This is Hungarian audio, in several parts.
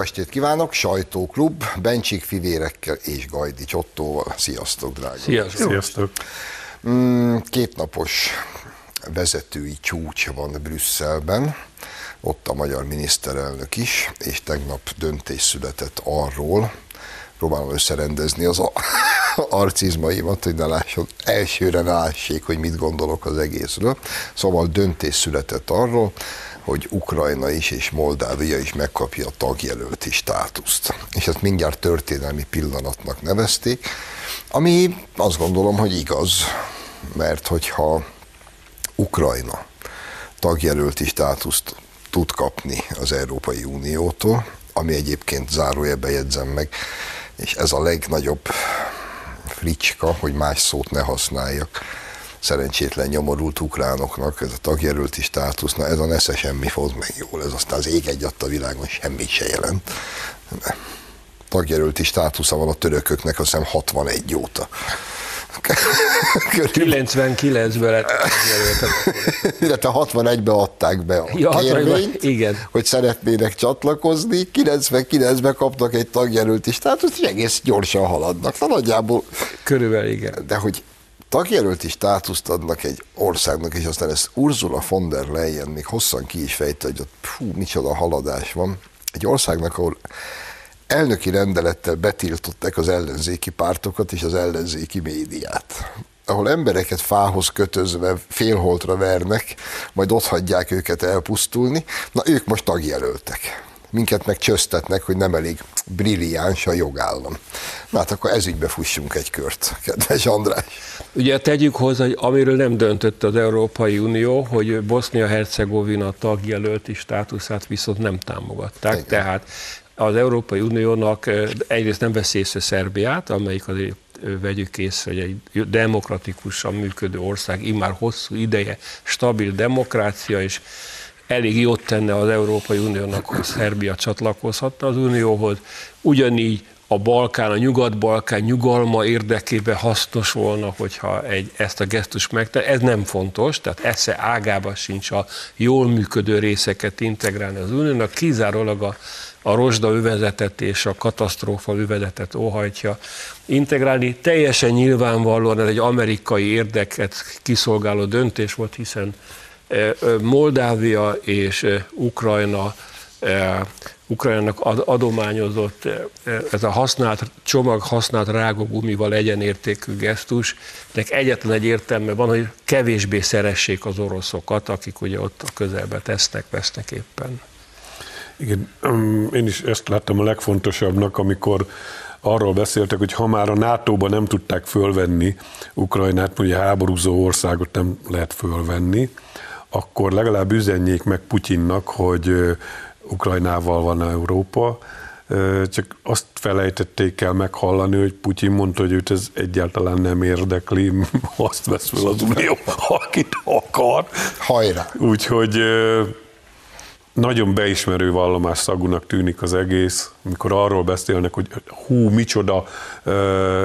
jó estét kívánok, Sajtóklub, Bencsik Fivérekkel és Gajdics Ottóval. Sziasztok, drága! Sziasztok! Kétnapos vezetői csúcs van Brüsszelben, ott a magyar miniszterelnök is, és tegnap döntés született arról, próbálom összerendezni az arcizmaimat, hogy ne lásson, elsőre ne lássék, hogy mit gondolok az egészről. Szóval döntés született arról, hogy Ukrajna is és Moldávia is megkapja a tagjelölti státuszt. És ezt mindjárt történelmi pillanatnak nevezték, ami azt gondolom, hogy igaz, mert hogyha Ukrajna tagjelölti státuszt tud kapni az Európai Uniótól, ami egyébként zárójelbe jegyzem meg, és ez a legnagyobb fricska, hogy más szót ne használjak, szerencsétlen nyomorult ukránoknak ez a tagjelölti státusz, na ez a nesze semmi fog meg jól, ez aztán az ég egyadt a világon semmit se jelent. De tagjelölti státusza van a törököknek, azt hiszem 61 óta. 99-ből lett tagjelöltek. 61-ben adták be a kérvényt, igen, hogy szeretnének csatlakozni, 99-ben kapnak egy tagjelölti státuszt, és egész gyorsan haladnak. Na nagyjából... Körülbelül igen. De hogy tagjelölti státuszt adnak egy országnak, és aztán ezt Ursula von der Leyen még hosszan ki is fejtette, hogy ott micsoda haladás van. Egy országnak, ahol elnöki rendelettel betiltották az ellenzéki pártokat és az ellenzéki médiát, ahol embereket fához kötözve félholtra vernek, majd ott hagyják őket elpusztulni, na ők most tagjelöltek. Minket meg csöztetnek, hogy nem elég brilliáns a jogállam. Na hát akkor ezügybe fussunk egy kört, kedves András. Ugye tegyük hozzá, hogy amiről nem döntött az Európai Unió, hogy Bosznia-Hercegovina tagjelölti státuszát viszont nem támogatták. Igen. Tehát az Európai Uniónak egyrészt nem veszi észre Szerbiát, amelyik azért vegyük észre, hogy egy demokratikusan működő ország, immár hosszú ideje, stabil demokrácia, és elég jót tenne az Európai Uniónak, hogy Szerbia csatlakozhatna az Unióhoz. Ugyanígy a Balkán, a Nyugat-Balkán nyugalma érdekében hasznos volna, hogyha ezt a gesztust megtenni. Ez nem fontos, tehát esze ágában sincs a jól működő részeket integrálni az Uniónak, kizárólag a rozsdaövezetet és a katasztrófaövezetet óhajtja integrálni. Teljesen nyilvánvalóan ez egy amerikai érdeket kiszolgáló döntés volt, hiszen Moldávia és Ukrajna, Ukrajnának adományozott, ez a használt csomag, használt rágógumival egyenértékű gesztus, de egyetlen egy értelme van, hogy kevésbé szeressék az oroszokat, akik ugye ott a közelbe tesznek, vesznek éppen. Igen, én is ezt láttam a legfontosabbnak, amikor arról beszéltek, hogy ha már a NATO-ba nem tudták fölvenni Ukrajnát, ugye háborúzó országot nem lehet fölvenni, akkor legalább üzenjék meg Putyinnak, hogy Ukrajnával van Európa, csak azt felejtették el meghallani, hogy Putyin mondta, hogy őt ez egyáltalán nem érdekli, azt vesz fel az Unió, akit akar. Hajrá! Úgyhogy nagyon beismerő vallomás szagúnak tűnik az egész, mikor arról beszélnek, hogy hú, micsoda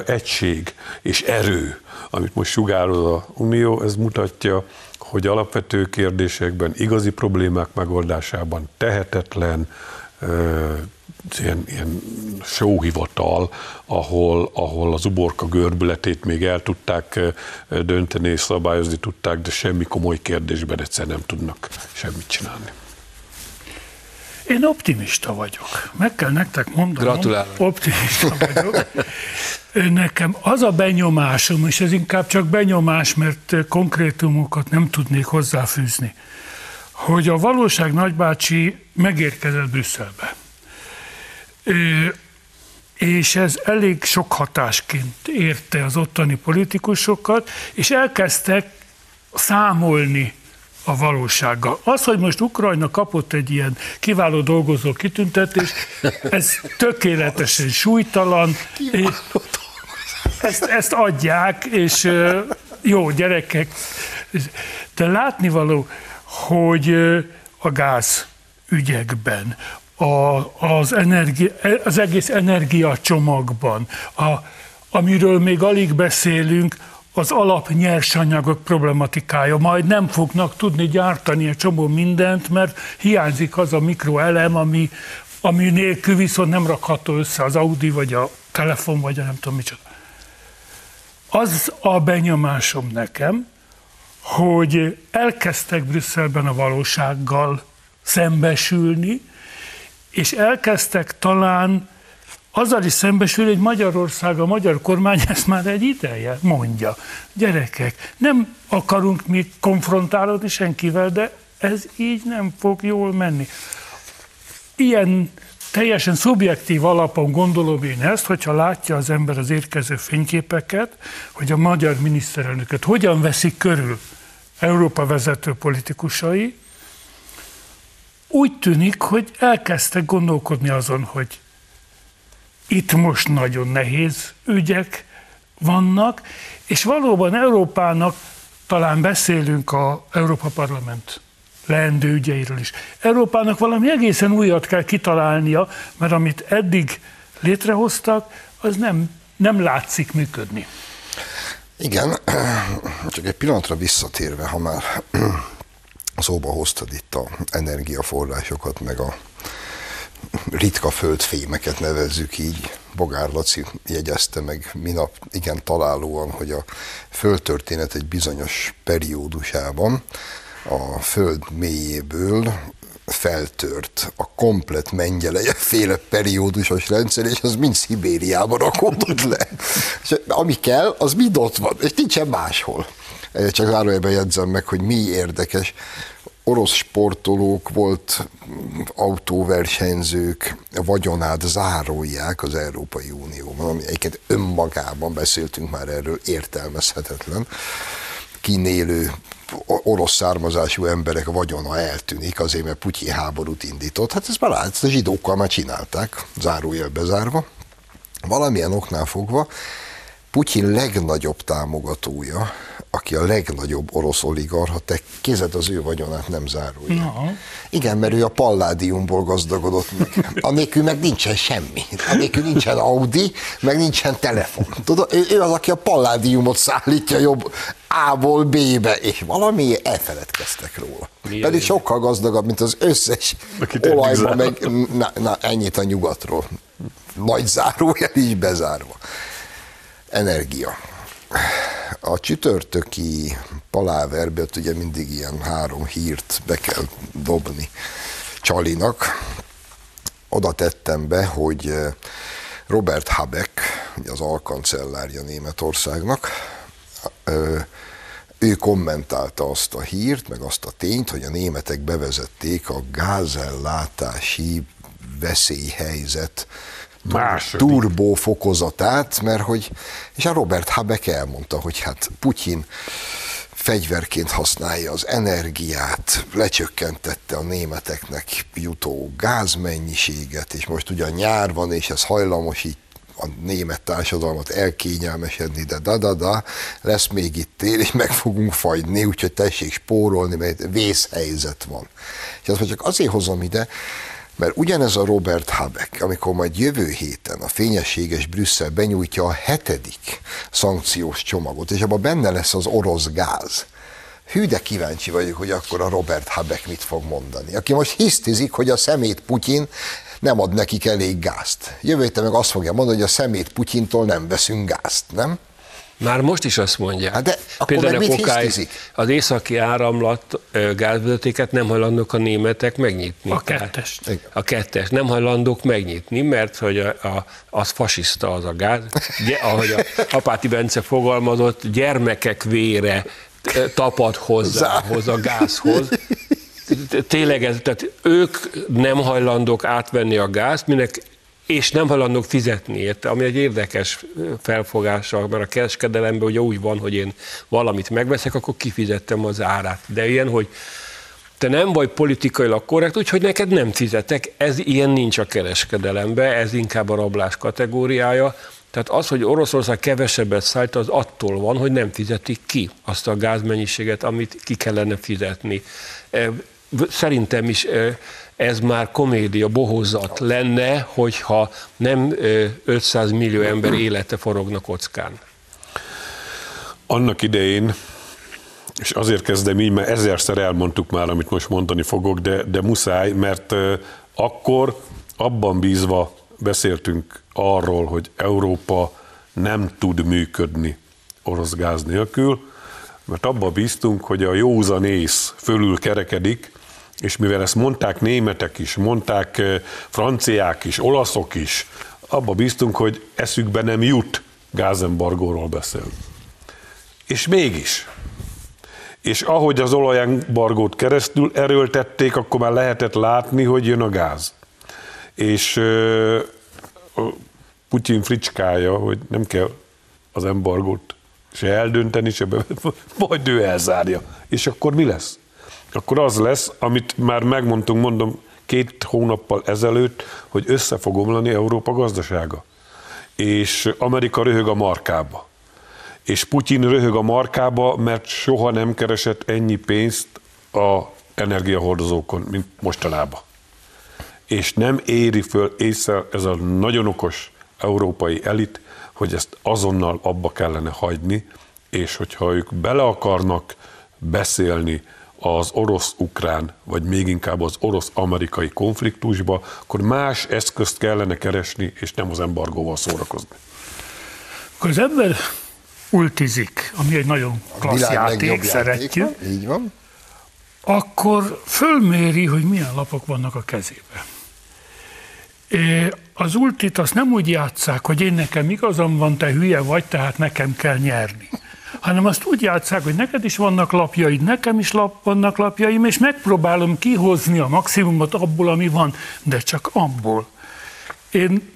egység és erő, amit most sugároz az Unió, ez mutatja, hogy alapvető kérdésekben, igazi problémák megoldásában tehetetlen, ilyen sóhivatal, ahol az uborka görbületét még el tudták dönteni és szabályozni tudták, de semmi komoly kérdésben egyszer nem tudnak semmit csinálni. Én optimista vagyok. Meg kell nektek mondanom. Gratulálok. Optimista vagyok. Nekem az a benyomásom, és ez inkább csak benyomás, mert konkrétumokat nem tudnék hozzáfűzni, hogy a valóság nagybácsi megérkezett Brüsszelbe. És ez elég sok hatásként érte az ottani politikusokat, és elkezdtek számolni a valósággal. Az, hogy most Ukrajna kapott egy ilyen kiváló dolgozó kitüntetést, ez tökéletesen súlytalan. Ezt adják, és jó gyerekek. De látnivaló, hogy a gáz ügyekben, az egész energiacsomagban, amiről még alig beszélünk, az alapnyersanyagok problematikája. Majd nem fognak tudni gyártani egy csomó mindent, mert hiányzik az a mikroelem, ami ami nélkül viszont nem rakható össze az Audi, vagy a telefon, vagy a nem tudom micsoda. Az a benyomásom nekem, hogy elkezdtek Brüsszelben a valósággal szembesülni, és elkezdtek talán azzal is szembesülni, hogy Magyarország, a magyar kormány ezt már egy ideje mondja. Gyerekek, nem akarunk mi konfrontálódni senkivel, de ez így nem fog jól menni. Ilyen teljesen szubjektív alapon gondolom én ezt, hogyha látja az ember az érkező fényképeket, hogy a magyar miniszterelnököt hogyan veszik körül Európa vezető politikusai, úgy tűnik, hogy elkezdtek gondolkodni azon, hogy itt most nagyon nehéz ügyek vannak, és valóban Európának, talán beszélünk az Európa Parlament leendő ügyeiről is, Európának valami egészen újat kell kitalálnia, mert amit eddig létrehoztak, az nem látszik működni. Igen, csak egy pillanatra visszatérve, ha már szóba hoztad itt az energiaforrásokat, meg a ritka földfémeket, nevezzük így. Bogár Laci jegyezte meg minap igen találóan, hogy a földtörténet egy bizonyos periódusában a föld mélyéből feltört a komplet Mengyelejev-féle periódusos rendszer, és az mind Szibériában rakódott le. És ami kell, az mind ott van, és nincsen máshol. Csak zárójelben jegyzem meg, hogy mi érdekes. Orosz sportolók, volt autóversenyzők vagyonát zárolják az Európai Unióban, ami egyébként önmagában, beszéltünk már erről, értelmezhetetlen. Kínélő orosz származású emberek vagyona eltűnik azért, mert Putyin háborút indított. Hát ezt már látsz, a zsidókkal már csinálták, zárójelbe zárva. Valamilyen oknál fogva Putyin legnagyobb támogatója, aki a legnagyobb orosz oligarcha, te kézed az ő vagyonát nem zárulja. No. Igen, mert ő a palládiumból gazdagodott meg. Anélkül meg nincsen semmi. Anélkül nincsen Audi, meg nincsen telefon. Tudod, ő az, aki a palládiumot szállítja jobb A-ból B-be, és valamiért elfeledkeztek róla. Pedig sokkal gazdagabb, mint az összes olajban, meg ennyit a nyugatról. Nagy zárójel is bezárva. Energia. A csütörtöki paláverben ugye mindig ilyen 3 hírt be kell dobni Csalinak. Oda tettem be, hogy Robert Habeck, az alkancellárja Németországnak, ő kommentálta azt a hírt, meg azt a tényt, hogy a németek bevezették a gázellátási veszélyhelyzet turbó fokozatát, mert hogy, és a Robert Habeck elmondta, hogy hát Putyin fegyverként használja az energiát, lecsökkentette a németeknek jutó gázmennyiséget, és most ugye nyár van, és ez hajlamosít a német társadalmat elkényelmesedni, de lesz még itt tél, és meg fogunk fagyni, úgyhogy tessék spórolni, mert vészhelyzet van. És azt csak azért hozom ide, mert ugyanez a Robert Habeck, amikor majd jövő héten a fényességes Brüsszel benyújtja a 7. szankciós csomagot, és abban benne lesz az orosz gáz. Hű, de kíváncsi vagyok, hogy akkor a Robert Habeck mit fog mondani. Aki most hisztizik, hogy a szemét Putyin nem ad nekik elég gázt. Jövő héten meg azt fogja mondani, hogy a szemét Putyintól nem veszünk gázt, nem? Már most is azt mondják. Hát de például az Északi Áramlat gázvezetéket nem hajlandók a németek megnyitni. A 2-est. A 2-est nem hajlandók megnyitni, mert hogy az fasiszta az a gáz. Ahogy a Apáti Bence fogalmazott, gyermekek vére tapad hozzához a gázhoz. Tényleg ez, tehát ők nem hajlandók átvenni a gázt, minek és nem hajlandók fizetni érte, ami egy érdekes felfogása, mert a kereskedelemben ugye úgy van, hogy én valamit megveszek, akkor kifizettem az árát. De ilyen, hogy te nem vagy politikailag korrekt, úgyhogy neked nem fizetek, ez ilyen nincs a kereskedelemben, ez inkább a rablás kategóriája. Tehát az, hogy Oroszország kevesebbet szállít, az attól van, hogy nem fizetik ki azt a gázmennyiséget, amit ki kellene fizetni. Szerintem is ez már komédia, bohózat lenne, hogyha nem 500 millió ember élete forogna kockán. Annak idején, és azért kezdem így, mert 1000-szer elmondtuk már, amit most mondani fogok, de muszáj, mert akkor abban bízva beszéltünk arról, hogy Európa nem tud működni orosz gáz nélkül, mert abban bíztunk, hogy a józan ész fölül kerekedik, és mivel ezt mondták németek is, mondták franciák is, olaszok is, abba bíztunk, hogy eszükbe nem jut gázembargóról beszélni. És mégis. És ahogy az olajembargót keresztül erőltették, akkor már lehetett látni, hogy jön a gáz. És Putyin fricskája, hogy nem kell az embargót se eldönteni, se majd ő elzárja. És akkor mi lesz? Akkor az lesz, amit már megmondtunk, mondom, 2 hónappal ezelőtt, hogy össze fog omlani Európa gazdasága. És Amerika röhög a markába. És Putyin röhög a markába, mert soha nem keresett ennyi pénzt az energiahordozókon, mint mostanában. És nem éri föl észre ez a nagyon okos európai elit, hogy ezt azonnal abba kellene hagyni, és hogyha ők bele akarnak beszélni az orosz-ukrán, vagy még inkább az orosz-amerikai konfliktusba, akkor más eszközt kellene keresni, és nem az embargóval szórakozni. Akkor az ember ultizik, ami egy nagyon klassz játék, szeretjük, játék van, így van. Akkor fölméri, hogy milyen lapok vannak a kezében. Az ultit azt nem úgy játsszák, hogy én nekem igazam van, te hülye vagy, tehát nekem kell nyerni, hanem azt úgy játsszák, hogy neked is vannak lapjaid, nekem is vannak lapjaim, és megpróbálom kihozni a maximumot abból, ami van, de csak abból. Én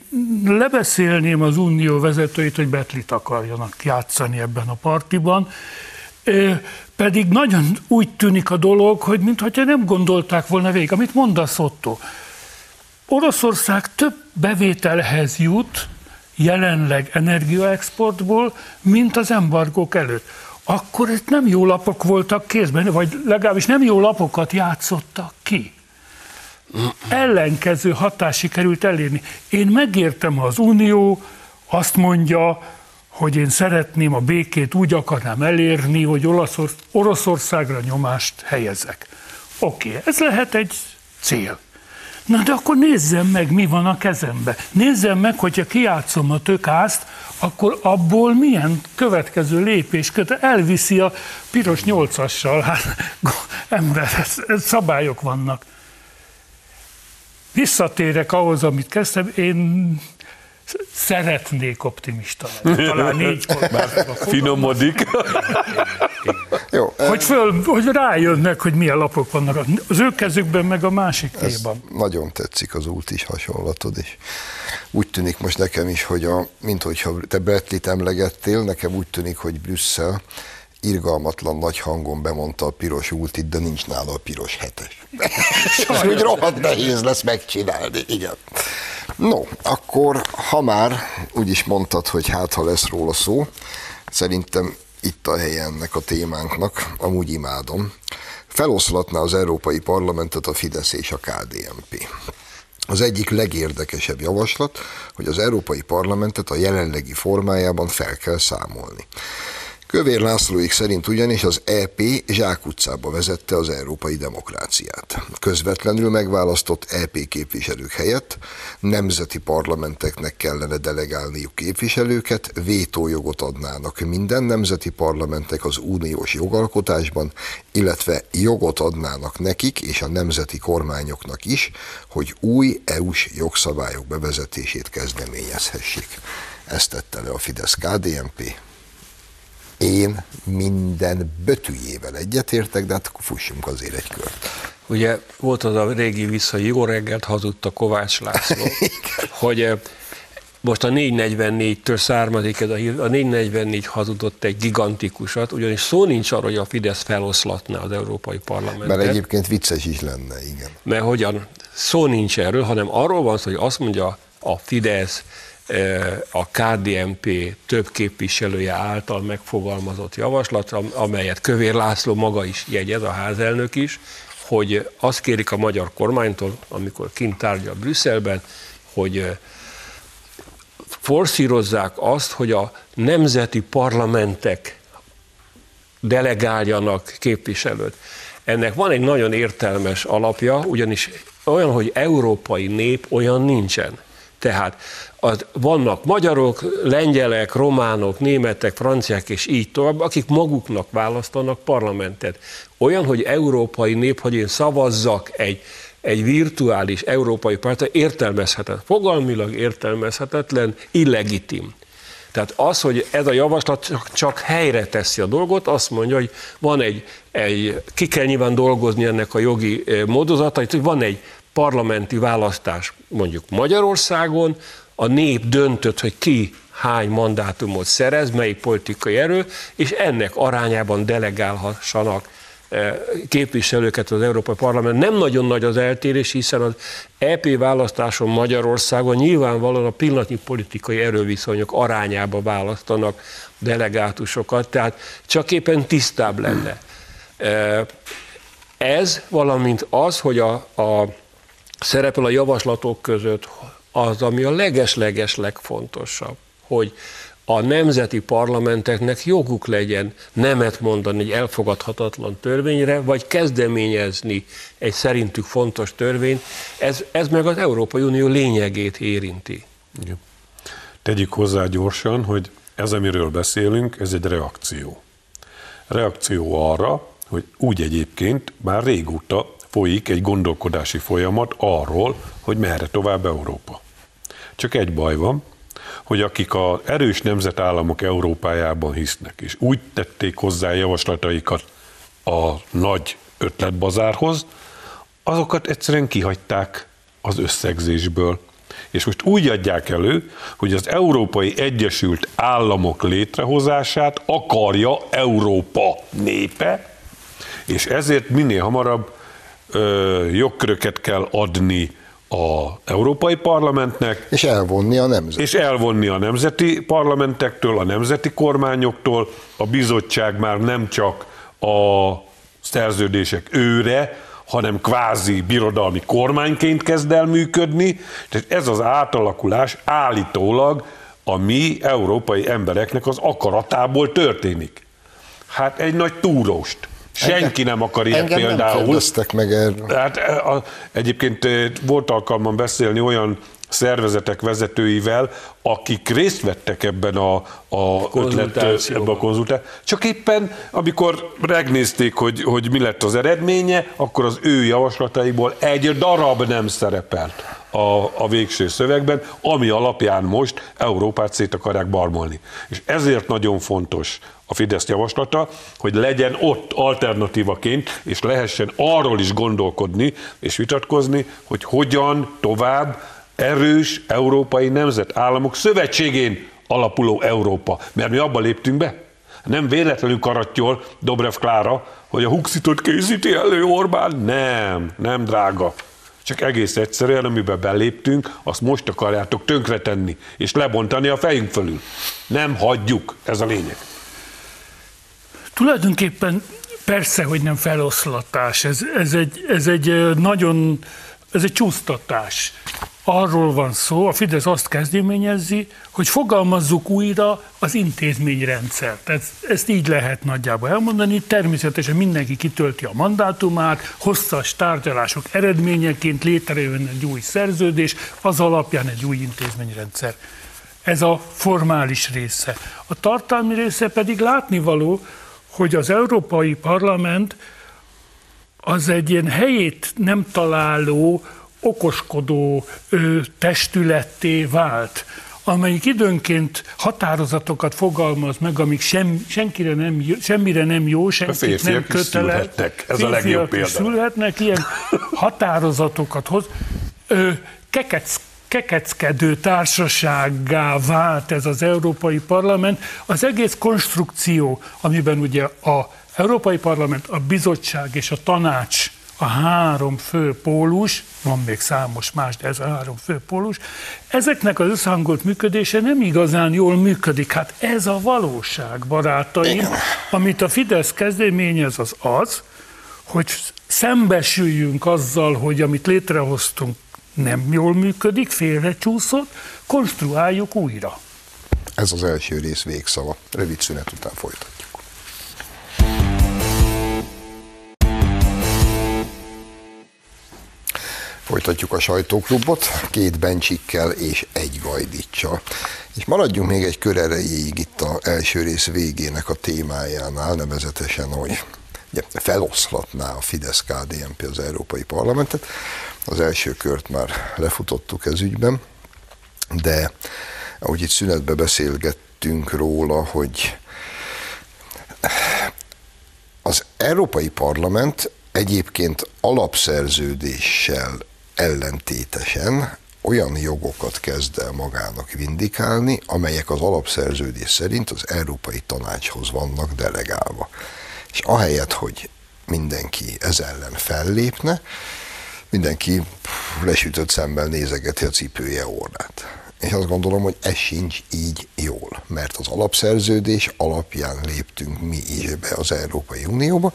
lebeszélném az unió vezetőit, hogy betlit akarjanak játszani ebben a partiban, pedig nagyon úgy tűnik a dolog, hogy mintha nem gondolták volna végig. Amit mondasz, Ottó, Oroszország több bevételhez jut jelenleg energiaexportból, mint az embargók előtt. Akkor itt nem jó lapok voltak kézben, vagy legalábbis nem jó lapokat játszottak ki. Ellenkező hatás sikerült elérni. Én megértem, ha az Unió azt mondja, hogy én szeretném a békét, úgy akarnám elérni, hogy Oroszországra nyomást helyezek. Oké, ez lehet egy cél. Na de akkor nézzem meg, mi van a kezembe. Nézzem meg, hogyha kijátszom a tökázt, akkor abból milyen következő lépés elviszi a piros 8-assal. Hát, ember, ez szabályok vannak. Visszatérek ahhoz, amit kezdtem, én szeretnék optimista lenni. Talán 4-kor finomodik. Jó, hogy rájönnek, hogy milyen lapok vannak az ő kezükben, meg a másik kéban. Nagyon tetszik az út is hasonlatod, és úgy tűnik most nekem is, hogy minthogyha te Bretlit emlegettél, nekem úgy tűnik, hogy Brüsszel irgalmatlan nagy hangon bemondta a piros ultit, de nincs nála a piros 7-es. És úgy rohadt nehéz lesz megcsinálni, igen. No, akkor ha már úgy is mondtad, hogy hát ha lesz róla szó, szerintem itt a helye ennek a témánknak, amúgy imádom, feloszlatná az Európai Parlamentet a Fidesz és a KDNP. Az egyik legérdekesebb javaslat, hogy az Európai Parlamentet a jelenlegi formájában fel kell számolni. Kövér Lászlóik szerint ugyanis az EP zsákutcába vezette az európai demokráciát. Közvetlenül megválasztott EP képviselők helyett nemzeti parlamenteknek kellene delegálniuk képviselőket, vétójogot adnának minden nemzeti parlamentnek az uniós jogalkotásban, illetve jogot adnának nekik és a nemzeti kormányoknak is, hogy új EU-s jogszabályok bevezetését kezdeményezhessék. Ezt tette le a Fidesz-KDNP. Én minden bötűjével egyetértek, de hát fussunk azért egy kört. Ugye volt az a régi vissza, jó reggelt hazudta Kovács László, hogy most a 444-től származik ez a hír, a 444 hazudott egy gigantikusat, ugyanis szó nincs arról, hogy a Fidesz feloszlatná az Európai Parlamentet. Mert egyébként vicces is lenne, igen. Mert hogyan? Szó nincs erről, hanem arról van szó, hogy azt mondja a Fidesz, a KDNP több képviselője által megfogalmazott javaslatra, amelyet Kövér László maga is jegyez, a házelnök is, hogy azt kérik a magyar kormánytól, amikor kint tárgyal Brüsszelben, hogy forszírozzák azt, hogy a nemzeti parlamentek delegáljanak képviselőt. Ennek van egy nagyon értelmes alapja, ugyanis olyan, hogy európai nép, olyan nincsen. Tehát vannak magyarok, lengyelek, románok, németek, franciák és így tovább, akik maguknak választanak parlamentet. Olyan, hogy európai nép, hogy én szavazzak egy virtuális európai párt, értelmezhetetlen, fogalmilag értelmezhetetlen, illegitim. Tehát az, hogy ez a javaslat csak helyre teszi a dolgot, azt mondja, hogy van ki kell nyilván dolgozni ennek a jogi módozatait, hogy van egy parlamenti választás mondjuk Magyarországon, a nép döntött, hogy ki hány mandátumot szerez, melyik politikai erő, és ennek arányában delegálhassanak képviselőket az Európai Parlament. Nem nagyon nagy az eltérés, hiszen az EP választáson Magyarországon nyilvánvalóan a pillanatnyi politikai erőviszonyok arányába választanak delegátusokat, tehát csak éppen tisztább lenne. Ez, valamint az, hogy szerepel a javaslatok között az, ami a leges-leges legfontosabb, hogy a nemzeti parlamenteknek joguk legyen nemet mondani egy elfogadhatatlan törvényre, vagy kezdeményezni egy szerintük fontos törvényt, ez meg az Európai Unió lényegét érinti. Igen. Tegyük hozzá gyorsan, hogy ez, amiről beszélünk, ez egy reakció. Reakció arra, hogy úgy egyébként már régóta folyik egy gondolkodási folyamat arról, hogy merre tovább Európa. Csak egy baj van, hogy akik az erős nemzetállamok Európájában hisznek, és úgy tették hozzá javaslataikat a nagy ötletbazárhoz, azokat egyszerűen kihagyták az összegzésből. És most úgy adják elő, hogy az Európai Egyesült Államok létrehozását akarja Európa népe, és ezért minél hamarabb jogköröket kell adni az Európai Parlamentnek. És elvonni a nemzeti. És elvonni a nemzeti parlamentektől, a nemzeti kormányoktól. A bizottság már nem csak a szerződések őre, hanem kvázi birodalmi kormányként kezd el működni. Tehát ez az átalakulás állítólag a mi európai embereknek az akaratából történik. Hát egy nagy túróst. Senki nem akar ilyet például. Hát, egyébként volt alkalmam beszélni olyan szervezetek vezetőivel, akik részt vettek ebben a konzultációban. Csak éppen, amikor megnézték, hogy mi lett az eredménye, akkor az ő javaslataiból egy darab nem szerepelt a végső szövegben, ami alapján most Európát szét akarják barmolni. És ezért nagyon fontos a Fidesz javaslata, hogy legyen ott alternatívaként, és lehessen arról is gondolkodni és vitatkozni, hogy hogyan tovább erős európai nemzetállamok szövetségén alapuló Európa. Mert mi abba léptünk be. Nem véletlenül karattyol Dobrev Klára, hogy a Huxitot készíti elő Orbán. Nem drága. Csak egész egyszerűen, amiben beléptünk, azt most akarjátok tönkretenni, és lebontani a fejünk fölül. Nem hagyjuk, ez a lényeg. Tulajdonképpen persze, hogy nem feloszlatás, ez egy csúsztatás. Arról van szó, a Fidesz azt kezdeményezi, hogy fogalmazzuk újra az intézményrendszert. Ezt így lehet nagyjából elmondani. Természetesen mindenki kitölti a mandátumát, hosszas tárgyalások eredményeként létrejön egy új szerződés, az alapján egy új intézményrendszer. Ez a formális része. A tartalmi része pedig látnivaló, hogy az Európai Parlament az egy ilyen helyét nem találó, okoskodó testületté vált, amelyik időnként határozatokat fogalmaz meg, amik semmire nem jó, senkit nem kötelez. Ez a legjobb példa. Szülhetnek, ilyen határozatokat hoz. Kekeckedő társasággá vált ez az Európai Parlament. Az egész konstrukció, amiben ugye az Európai Parlament, a bizottság és a tanács a három fő pólus, van még számos más, de ez a három fő pólus, ezeknek az összehangolt működése nem igazán jól működik. Hát ez a valóság, barátaim, amit a Fidesz kezdeményez az, hogy szembesüljünk azzal, hogy amit létrehoztunk, nem jól működik, félrecsúszott, konstruáljuk újra. Ez az első rész végszava. Rövid szünet után folytatjuk. Folytatjuk a sajtóklubot, 2 Bencsikkel és 1 Gajdicsa. És maradjunk még egy kör erejéig itt az első rész végének a témájánál, nevezetesen, hogy feloszlatná a Fidesz-KDNP az Európai Parlamentet. Az első kört már lefutottuk ez ügyben, de ahogy itt szünetben beszélgettünk róla, hogy az Európai Parlament egyébként alapszerződéssel ellentétesen olyan jogokat kezd el magának vindikálni, amelyek az alapszerződés szerint az Európai Tanácshoz vannak delegálva. És ahelyett, hogy mindenki ez ellen fellépne, mindenki lesütött szemmel nézegeti a cipője orrát. És azt gondolom, hogy ez sincs így jól, mert az alapszerződés alapján léptünk mi is be az Európai Unióba,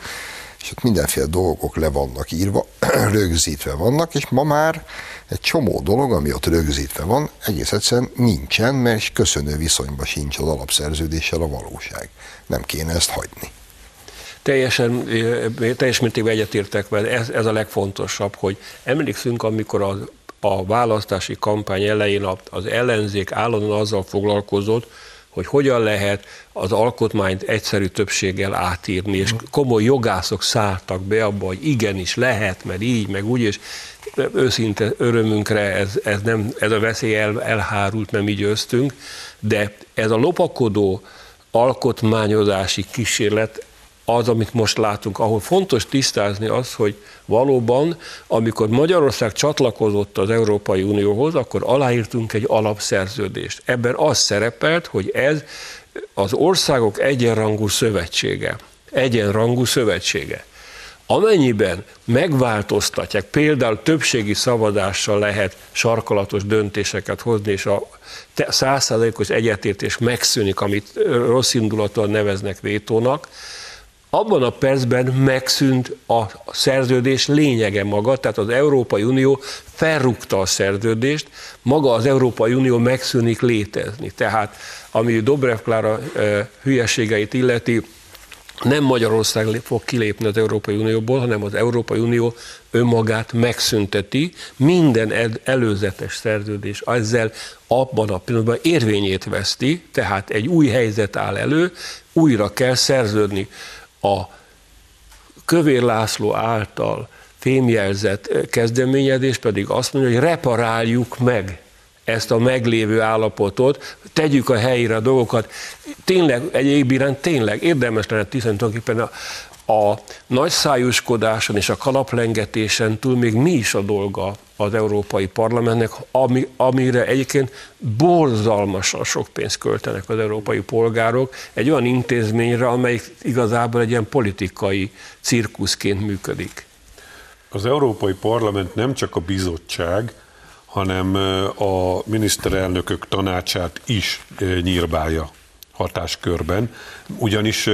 és ott mindenféle dolgok le vannak írva, rögzítve vannak, és ma már egy csomó dolog, ami ott rögzítve van, egész egyszerűen nincsen, mert köszönő viszonyban sincs az alapszerződéssel a valóság. Nem kéne ezt hagyni. Teljes mértékben egyetértek, mert ez a legfontosabb, hogy emlékszünk, amikor a választási kampány elején az ellenzék állandóan azzal foglalkozott, hogy hogyan lehet az alkotmányt egyszerű többséggel átírni, és komoly jogászok szálltak be abba, hogy igenis lehet, mert így, meg úgy, és őszinte örömünkre ez a veszély elhárult, nem így győztünk, de ez a lopakodó alkotmányozási kísérlet az, amit most látunk, ahol fontos tisztázni az, hogy valóban, amikor Magyarország csatlakozott az Európai Unióhoz, akkor aláírtunk egy alapszerződést. Ebben az szerepelt, hogy ez az országok egyenrangú szövetsége. Amennyiben megváltoztatják, például többségi szavazással lehet sarkalatos döntéseket hozni, és a 100%-os egyetértés megszűnik, amit rosszindulatúan neveznek vétónak, abban a percben megszűnt a szerződés lényege maga, tehát az Európai Unió felrúgta a szerződést, maga az Európai Unió megszűnik létezni. Tehát, ami Dobrev Klára hülyeségeit illeti, nem Magyarország fog kilépni az Európai Unióból, hanem az Európai Unió önmagát megszünteti, minden előzetes szerződés ezzel abban a pillanatban érvényét veszti, tehát egy új helyzet áll elő, újra kell szerződni. A Kövér László által fémjelzett kezdeményezés pedig azt mondja, hogy reparáljuk meg ezt a meglévő állapotot, tegyük a helyére a dolgokat. Tényleg, tényleg érdemes lenne tisztelni tulajdonképpen a nagyszájúskodáson és a kalaplengetésen túl még mi is a dolga az Európai Parlamentnek, amire egyébként borzalmasan sok pénzt költenek az európai polgárok egy olyan intézményre, amelyik igazából egy ilyen politikai cirkuszként működik. Az Európai Parlament nem csak a bizottság, hanem a miniszterelnökök tanácsát is nyírbálja hatáskörben, ugyanis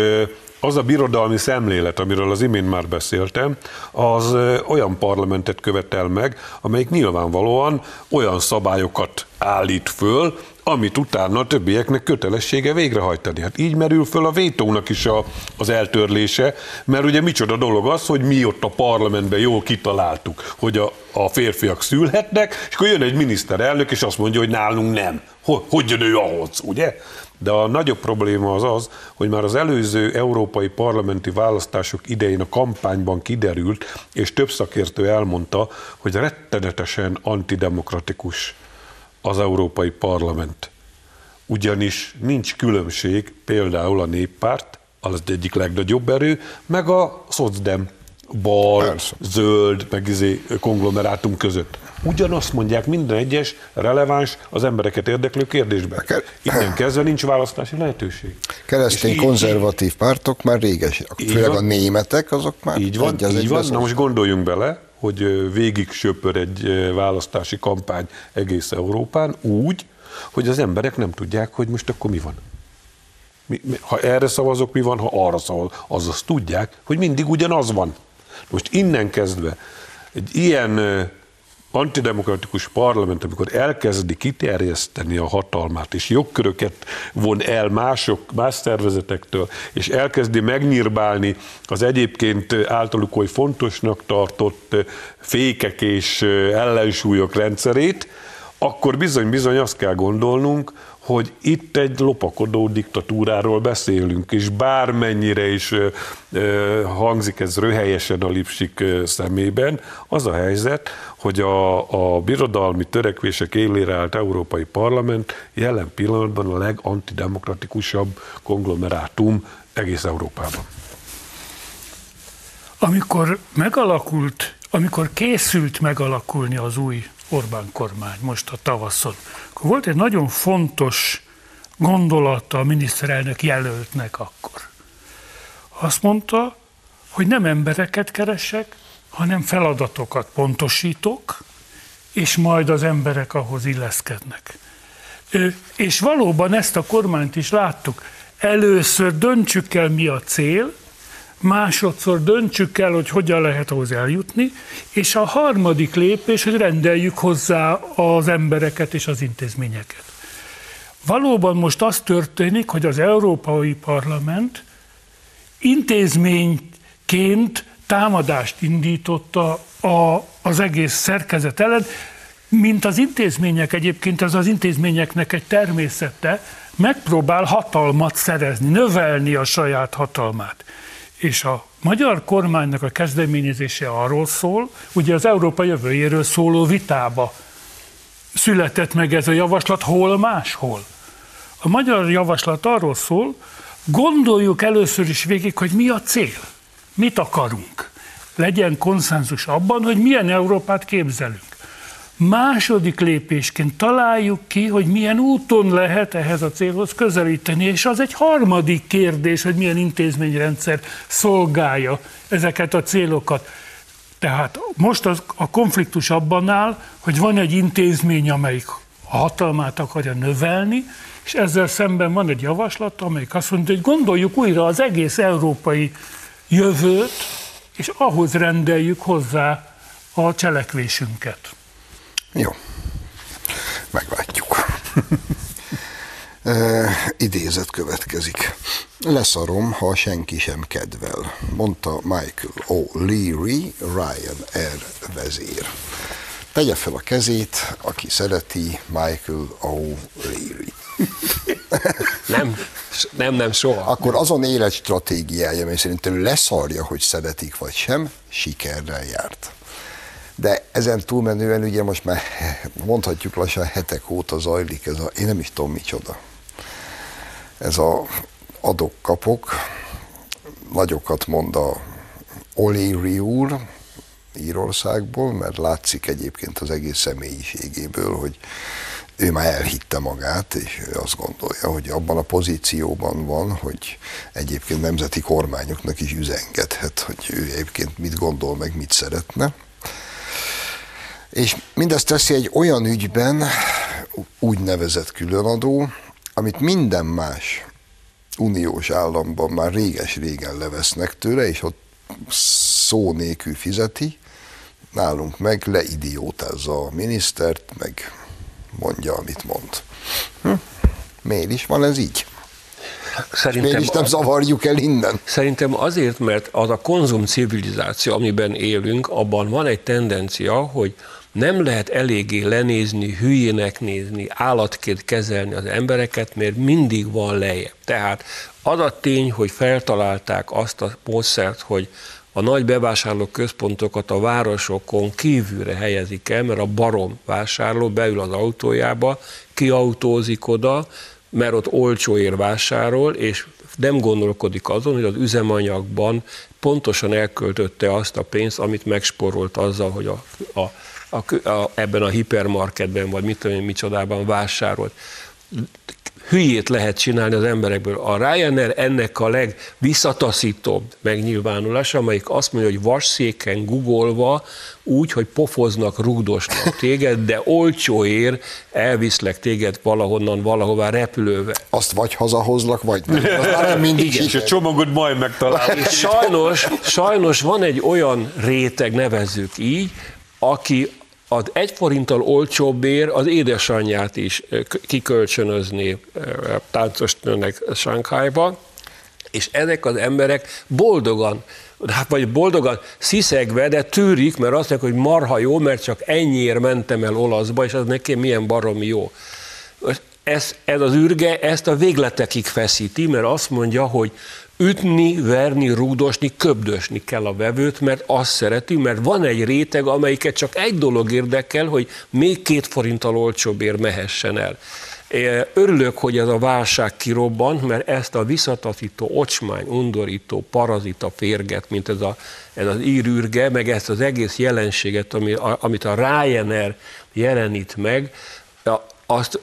az a birodalmi szemlélet, amiről az imént már beszéltem, az olyan parlamentet követel meg, amelyik nyilvánvalóan olyan szabályokat állít föl, amit utána a többieknek kötelessége végrehajtani. Hát így merül föl a vétónak is az eltörlése, mert ugye micsoda dolog az, hogy mi ott a parlamentben jól kitaláltuk, hogy a férfiak szülhetnek, és akkor jön egy miniszterelnök, és azt mondja, hogy nálunk nem. Hogy jön ő ahhoz, ugye? De a nagyobb probléma az az, hogy már az előző európai parlamenti választások idején a kampányban kiderült, és több szakértő elmondta, hogy rettenetesen antidemokratikus az Európai Parlament. Ugyanis nincs különbség például a néppárt, az egyik legnagyobb erő, meg a szocdem, bal, persze, zöld, meg konglomerátum között. Ugyanazt mondják minden egyes releváns, az embereket érdeklő kérdésben. Innen kezdve nincs választási lehetőség. Keresztény konzervatív pártok már réges, főleg a németek, azok már így van. Na most gondoljunk bele, hogy végig söpör egy választási kampány egész Európán úgy, hogy az emberek nem tudják, hogy most akkor mi van. Ha erre szavazok, mi van, ha arra szavazok. Azaz tudják, hogy mindig ugyanaz van. Most innen kezdve egy ilyen antidemokratikus parlament, amikor elkezdi kiterjeszteni a hatalmát, és jogköröket von el más szervezetektől, és elkezdi megnyírbálni az egyébként általuk oly fontosnak tartott fékek és ellensúlyok rendszerét, akkor bizony-bizony azt kell gondolnunk, hogy itt egy lopakodó diktatúráról beszélünk, és bármennyire is hangzik ez röhelyesen a Lipsik szemében, az a helyzet, hogy a birodalmi törekvések élére állt Európai Parlament jelen pillanatban a legantidemokratikusabb konglomerátum egész Európában. Amikor készült megalakulni az új Orbán kormány most a tavaszon, akkor volt egy nagyon fontos gondolata a miniszterelnök jelöltnek akkor. Azt mondta, hogy nem embereket keresek, hanem feladatokat pontosítok, és majd az emberek ahhoz illeszkednek. És valóban ezt a kormányt is láttuk. Először döntsük el, mi a cél, másodszor döntsük el, hogy hogyan lehet ahhoz eljutni, és a harmadik lépés, hogy rendeljük hozzá az embereket és az intézményeket. Valóban most az történik, hogy az Európai Parlament intézményként támadást indította az egész szerkezet ellen, mint az intézmények egyébként, ez az intézményeknek egy természete, megpróbál hatalmat szerezni, növelni a saját hatalmát. És a magyar kormánynak a kezdeményezése arról szól, ugye az Európa jövőjéről szóló vitába született meg ez a javaslat, hol máshol. A magyar javaslat arról szól, gondoljuk először is végig, hogy mi a cél, mit akarunk. Legyen konszenzus abban, hogy milyen Európát képzelünk. Második lépésként találjuk ki, hogy milyen úton lehet ehhez a célhoz közelíteni, és az egy harmadik kérdés, hogy milyen intézményrendszer szolgálja ezeket a célokat. Tehát most a konfliktus abban áll, hogy van egy intézmény, amelyik a hatalmát akarja növelni, és ezzel szemben van egy javaslat, amelyik azt mondja, hogy gondoljuk újra az egész európai jövőt, és ahhoz rendeljük hozzá a cselekvésünket. Jó, meglátjuk. Idézet következik. Leszarom, ha senki sem kedvel, mondta Michael O'Leary, Ryanair vezér. Tegye fel a kezét, aki szereti Michael O'Leary. Nem, soha. Akkor azon életstratégiája, mely szerint ő leszarja, hogy szeretik vagy sem, sikerrel járt. De ezen túlmenően ugye most már mondhatjuk lassan hetek óta zajlik ez a, én nem is tudom micsoda, ez a adok-kapok, nagyokat mond a O'Leary úr Írországból, mert látszik egyébként az egész személyiségéből, hogy ő már elhitte magát, és ő azt gondolja, hogy abban a pozícióban van, hogy egyébként nemzeti kormányoknak is üzengethet, hogy ő egyébként mit gondol, meg mit szeretne. És mindezt teszi egy olyan ügyben, úgynevezett különadó, amit minden más uniós államban már réges-régen levesznek tőle, és ott szó nélkül fizeti, nálunk meg leidiótázza a minisztert, meg mondja, amit mond. Miért is van ez így? Miért is nem zavarjuk el innen? Szerintem azért, mert az a konzum civilizáció, amiben élünk, abban van egy tendencia, hogy nem lehet eléggé lenézni, hülyének nézni, állatként kezelni az embereket, mert mindig van lejjebb. Tehát az a tény, hogy feltalálták azt a módszert, hogy a nagy bevásárló központokat a városokon kívülre helyezik el, mert a barom vásárló beül az autójába, kiautózik oda, mert ott olcsóért vásárol, és nem gondolkodik azon, hogy az üzemanyagban pontosan elköltötte azt a pénzt, amit megsporolt azzal, hogy ebben a hipermarketben, vagy mit tudom én, micsodában vásárolt. Hülyét lehet csinálni az emberekből. A Ryanair ennek a legvisszataszítóbb megnyilvánulása, amelyik azt mondja, hogy vasszéken gugolva úgy, hogy pofoznak, rugdosnak téged, de olcsóért elviszlek téged valahonnan, valahová repülővel. Azt vagy hazahozlak, vagy nem. Nem mindig. És a csomagot majd megtalálod. Sajnos van egy olyan réteg, nevezzük így, aki az 1 forinttal olcsóbb ér az édesanyját is kikölcsönözni táncosnőnek Sánkhájba, és ezek az emberek boldogan, vagy boldogan sziszegve, de tűrik, mert azt mondják, hogy marha jó, mert csak ennyiért mentem el olaszba, és az nekem milyen baromi jó. Ez az ürge ezt a végletekig feszíti, mert azt mondja, hogy ütni, verni, rúdosni, köbdösni kell a vevőt, mert azt szereti, mert van egy réteg, amelyiket csak egy dolog érdekel, hogy még 2 forinttal olcsóbbért mehessen el. Örülök, hogy ez a válság kirobbant, mert ezt a visszataszító, ocsmány, undorító, parazita férget, mint ez az írürge, meg ezt az egész jelenséget, amit a Ryanair jelenít meg,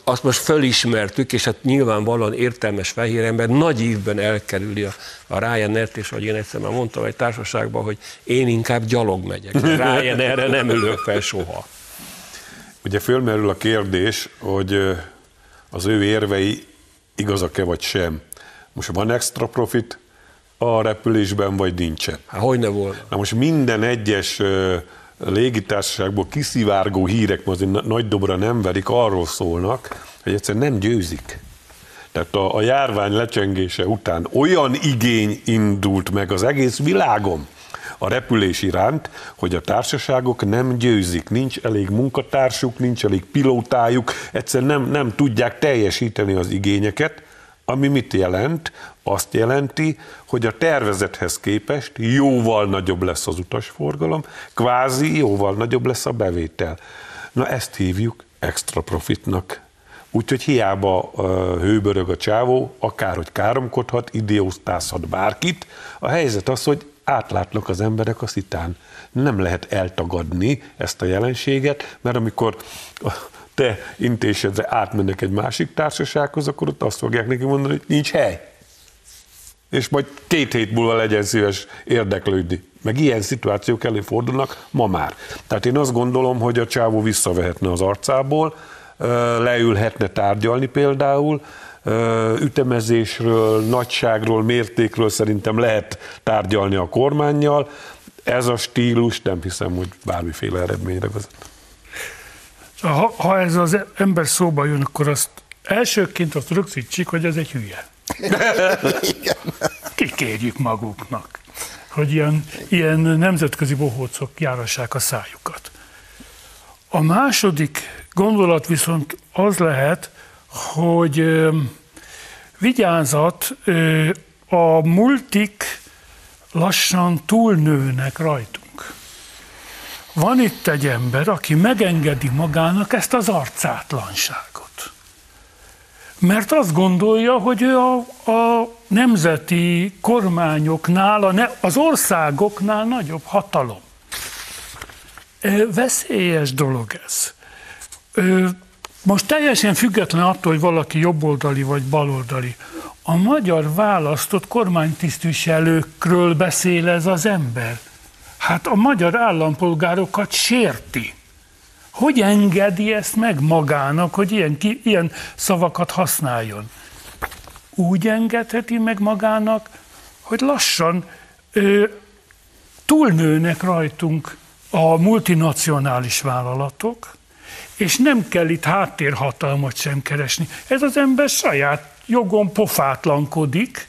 azt most fölismertük, és hát nyilvánvalóan értelmes fehér ember nagy évben elkerüli a Ryanair-t, és ahogy én egyszer már mondtam egy társaságban, hogy én inkább gyalog megyek, Ryanair-re nem ülök fel soha. Ugye fölmerül a kérdés, hogy az ő érvei igazak-e vagy sem. Most van extra profit a repülésben, vagy nincsen? Hát hogyne volna. Na most minden egyes légitársaságból kiszivárgó hírek, ma azért nagy dobra nem verik, arról szólnak, hogy egyszerűen nem győzik. Tehát a járvány lecsengése után olyan igény indult meg az egész világon a repülés iránt, hogy a társaságok nem győzik, nincs elég munkatársuk, nincs elég pilótájuk, egyszerűen nem tudják teljesíteni az igényeket, ami mit jelent? Azt jelenti, hogy a tervezethez képest jóval nagyobb lesz az utasforgalom, kvázi jóval nagyobb lesz a bevétel. Na ezt hívjuk extra profitnak. Úgyhogy hiába hőbörög a csávó, akárhogy káromkodhat, idióztázhat bárkit, a helyzet az, hogy átlátnak az emberek a szitán. Nem lehet eltagadni ezt a jelenséget, mert amikor te intésedre átmennek egy másik társasághoz, akkor ott azt fogják neki mondani, hogy nincs hely. És majd 2 hét múlva legyen szíves érdeklődni. Meg ilyen szituációk előfordulnak ma már. Tehát én azt gondolom, hogy a csávó visszavehetne az arcából, leülhetne tárgyalni például, ütemezésről, nagyságról, mértékről szerintem lehet tárgyalni a kormánnyal. Ez a stílus nem hiszem, hogy bármiféle eredményre vezet. Ha ez az ember szóba jön, akkor azt elsőként azt rögzítsük, hogy ez egy hülye. Kikérjük maguknak, hogy ilyen nemzetközi bohócok járassák a szájukat. A második gondolat viszont az lehet, hogy vigyázat, a multik lassan túlnőnek rajtunk. Van itt egy ember, aki megengedi magának ezt az arcátlanságot. Mert azt gondolja, hogy ő a nemzeti kormányoknál, az országoknál nagyobb hatalom. Veszélyes dolog ez. Most teljesen független attól, hogy valaki jobboldali vagy baloldali. A magyar választott kormánytisztviselőkről beszél ez az ember. Hát a magyar állampolgárokat sérti. Hogy engedi ezt meg magának, hogy ilyen szavakat használjon? Úgy engedheti meg magának, hogy lassan túlnőnek rajtunk a multinacionális vállalatok, és nem kell itt háttérhatalmat sem keresni. Ez az ember saját jogon pofátlankodik,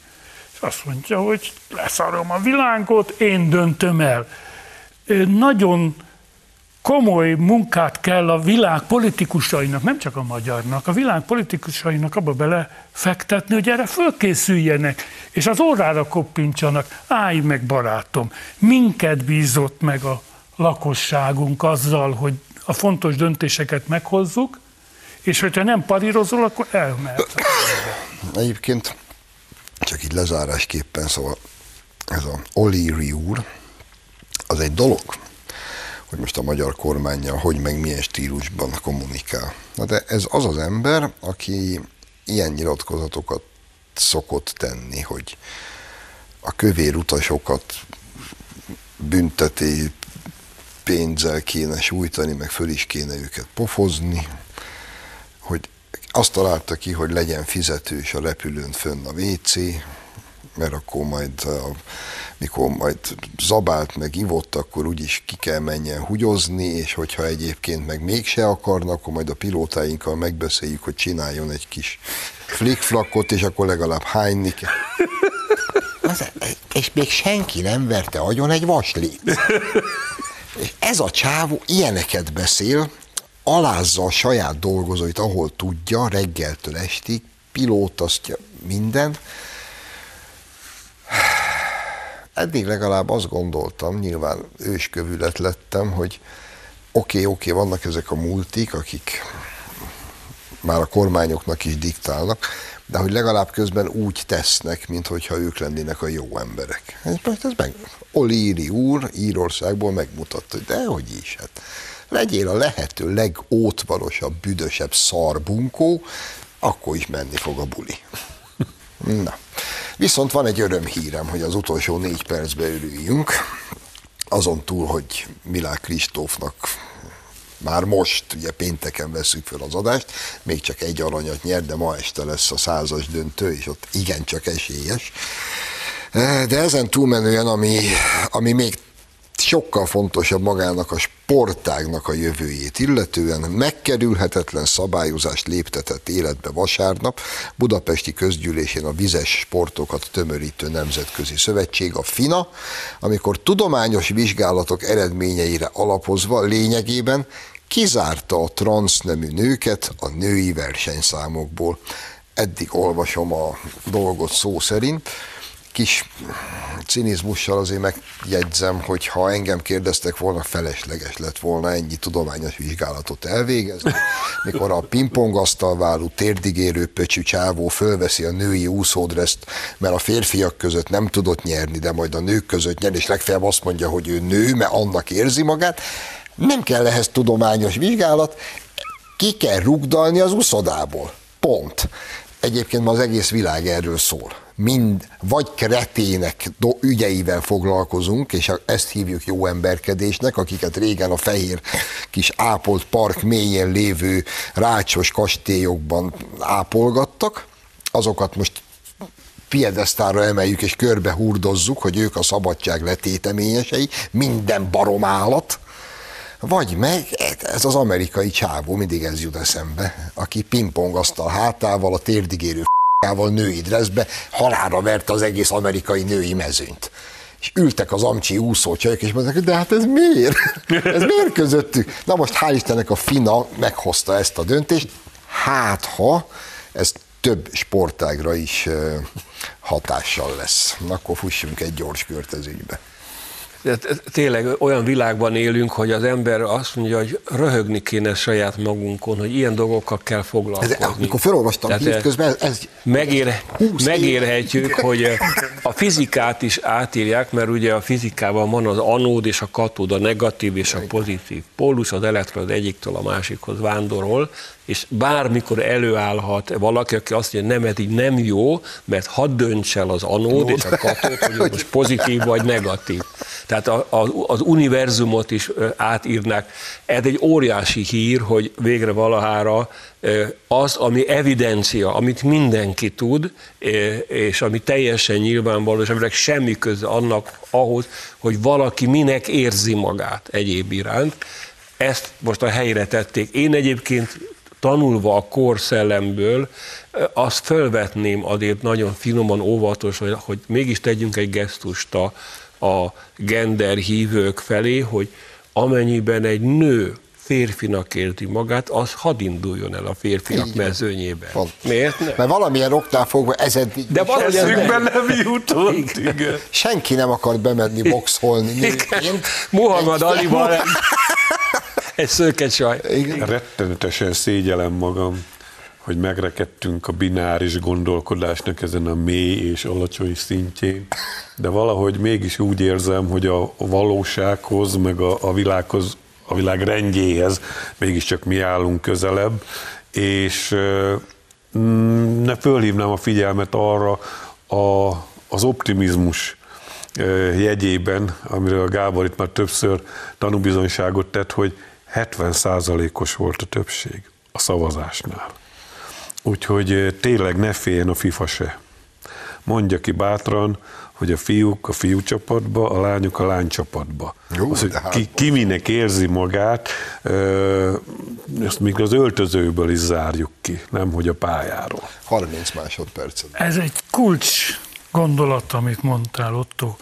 és azt mondja, hogy leszarom a világot, én döntöm el. Nagyon komoly munkát kell a világ politikusainak, nem csak a magyarnak, a világ politikusainak abba belefektetni, hogy erre fölkészüljenek, és az órára koppintsanak. Állj meg, barátom, minket bízott meg a lakosságunk azzal, hogy a fontos döntéseket meghozzuk, és hogyha nem parírozol, akkor elmehet. Egyébként csak így lezárásképpen, szóval ez a O'Leary úr, az egy dolog, hogy most a magyar kormánnyal hogy meg milyen stílusban kommunikál. Na de ez az az ember, aki ilyen nyilatkozatokat szokott tenni, hogy a kövér utasokat bünteti, pénzzel kéne sújtani, meg föl is kéne őket pofozni, hogy azt találta ki, hogy legyen fizetős a repülőn fönn a WC, mert akkor majd a mikor majd zabált, meg ivott, akkor úgyis ki kell menjen hugyozni, és hogyha egyébként meg mégse akarnak, akkor majd a pilótáinkkal megbeszéljük, hogy csináljon egy kis flickflakot, és akkor legalább hányni kell. És még senki nem verte agyon egy vaslit. És ez a csávó ilyeneket beszél, alázza a saját dolgozóit, ahol tudja, reggeltől estig, pilótasztja mindent. Eddig legalább azt gondoltam, nyilván őskövület lettem, hogy oké, vannak ezek a multik, akik már a kormányoknak is diktálnak, de hogy legalább közben úgy tesznek, minthogyha ők lennének a jó emberek. Ez meg O'Leary úr Írországból megmutatta, hogy dehogy is, hát legyél a lehető legótvalosabb, büdösebb szarbunkó, akkor is menni fog a buli. Na. Viszont van egy örömhírem, hogy az utolsó 4 percbe örüljünk, azon túl, hogy Milák Kristófnak már most, ugye pénteken veszük föl az adást, még csak 1 aranyat nyert, de ma este lesz a 100-as döntő, és ott igencsak esélyes. De ezen túlmenően, ami még sokkal fontosabb magának a sportágnak a jövőjét illetően, megkerülhetetlen szabályozást léptetett életbe vasárnap budapesti közgyűlésén a vizes sportokat tömörítő nemzetközi szövetség, a FINA, amikor tudományos vizsgálatok eredményeire alapozva lényegében kizárta a transznemű nőket a női versenyszámokból. Eddig olvasom a dolgot szó szerint. Kis cinizmussal azért megjegyzem, hogy ha engem kérdeztek volna, felesleges lett volna ennyi tudományos vizsgálatot elvégezni. Mikor a pingpongasztalválú, térdigérő pöcsű csávó fölveszi a női úszódreszt, mert a férfiak között nem tudott nyerni, de majd a nők között nyer, és legfeljebb azt mondja, hogy ő nő, mert annak érzi magát, nem kell ehhez tudományos vizsgálat, ki kell rugdalni az úszodából. Pont. Egyébként ma az egész világ erről szól. Vagy kretének ügyeivel foglalkozunk, és ezt hívjuk jó emberkedésnek, akiket régen a fehér kis ápolt park mélyén lévő rácsos kastélyokban ápolgattak, azokat most piedesztára emeljük és körbe hurdozzuk, hogy ők a szabadság letéteményesei, minden baromállat. Vagy meg ez az amerikai csávó, mindig ez jut eszembe, aki pingpongasztal hátával, a térdigérő f***ával női dresszbe halálra verte az egész amerikai női mezőnyt. És ültek az amcsi úszócsajok, és mondták, hogy de hát ez miért? Ez miért közöttük? Na most hál' Istennek a FINA meghozta ezt a döntést, hát ha ez több sportágra is hatással lesz. Na, akkor fussunk egy gyors kört az ügybe. De tényleg olyan világban élünk, hogy az ember azt mondja, hogy röhögni kéne saját magunkon, hogy ilyen dolgokkal kell foglalkozni. Amikor felolvastam hírt közben, ez megérhetjük, hogy a fizikát is átírják, mert ugye a fizikában van az anód és a katód, a negatív és a pozitív pólus, az elektron az egyiktől a másikhoz vándorol, és bármikor előállhat valaki, aki azt mondja, nem, ez így nem jó, mert hadd dönts el az anód és a katód, hogy most pozitív vagy negatív. Tehát az univerzumot is átírnák. Ez egy óriási hír, hogy végre valahára az, ami evidencia, amit mindenki tud, és ami teljesen nyilvánvaló, és aminek semmi köze annak ahhoz, hogy valaki minek érzi magát egyéb iránt. Ezt most a helyre tették. Én egyébként tanulva a korszellemből, azt felvetném azért nagyon finoman, óvatos, hogy mégis tegyünk egy gesztust a gender hívők felé, hogy amennyiben egy nő férfinak érti magát, az hadd induljon el a férfiak mezőnyében. Miért nem? Mert valamilyen oknál fogva ez eddig... De valószínűleg nem jutott. Senki nem akart bemenni boxolni nőként. Muhammad Alival egy szőke csaj. Rettenetesen szégyellem magam, hogy megrekedtünk a bináris gondolkodásnak ezen a mély és alacsony szintjén, de valahogy mégis úgy érzem, hogy a valósághoz, meg a világhoz, a világ rendjéhez mégiscsak mi állunk közelebb, és fölhívnám a figyelmet arra az optimizmus jegyében, amiről a Gábor itt már többször tanúbizonyságot tett, hogy 70%-os volt a többség a szavazásnál. Úgyhogy tényleg ne féljen a FIFA se. mondja ki bátran, hogy a fiúk a fiú csapatba, a lányok a lány csapatba. Jó, az, hogy ki minek érzi magát, ezt még az öltözőből is zárjuk ki, nem hogy a pályáról. 30 másodpercen. Ez egy kulcs gondolat, amit mondtál, Ottó.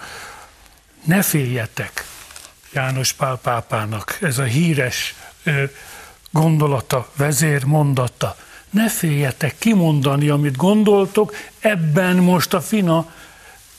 Ne féljetek János Pál pápának, ez a híres gondolata, vezérmondata. Ne féljetek kimondani, amit gondoltok, ebben most a FINA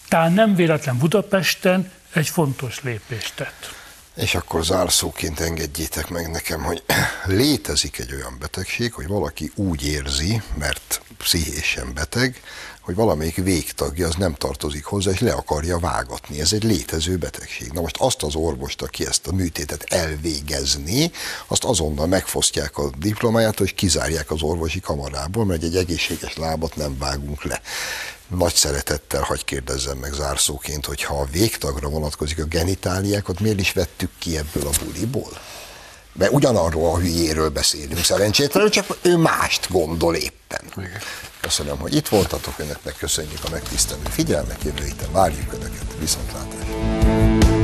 talán nem véletlen Budapesten egy fontos lépést tett. És akkor zárszóként engedjétek meg nekem, hogy létezik egy olyan betegség, hogy valaki úgy érzi, mert pszichésen beteg, hogy valamelyik végtagja az nem tartozik hozzá, és le akarja vágatni. Ez egy létező betegség. Na most azt az orvost, aki ezt a műtétet elvégezni, azt azonnal megfosztják a diplomáját, és kizárják az orvosi kamarából, mert egy egészséges lábat nem vágunk le. Nagy szeretettel hagy kérdezzem meg zárszóként, hogy ha a végtagra vonatkozik a genitáliákat, miért is vettük ki ebből a buliból? Mert ugyanarról a hülyéről beszélünk szerencsétlenül, csak ő mást gondol éppen. Köszönöm, hogy itt voltatok, önöknek köszönjük a megtisztelő figyelmet, jövő héten várjuk önöket, viszontlátásra!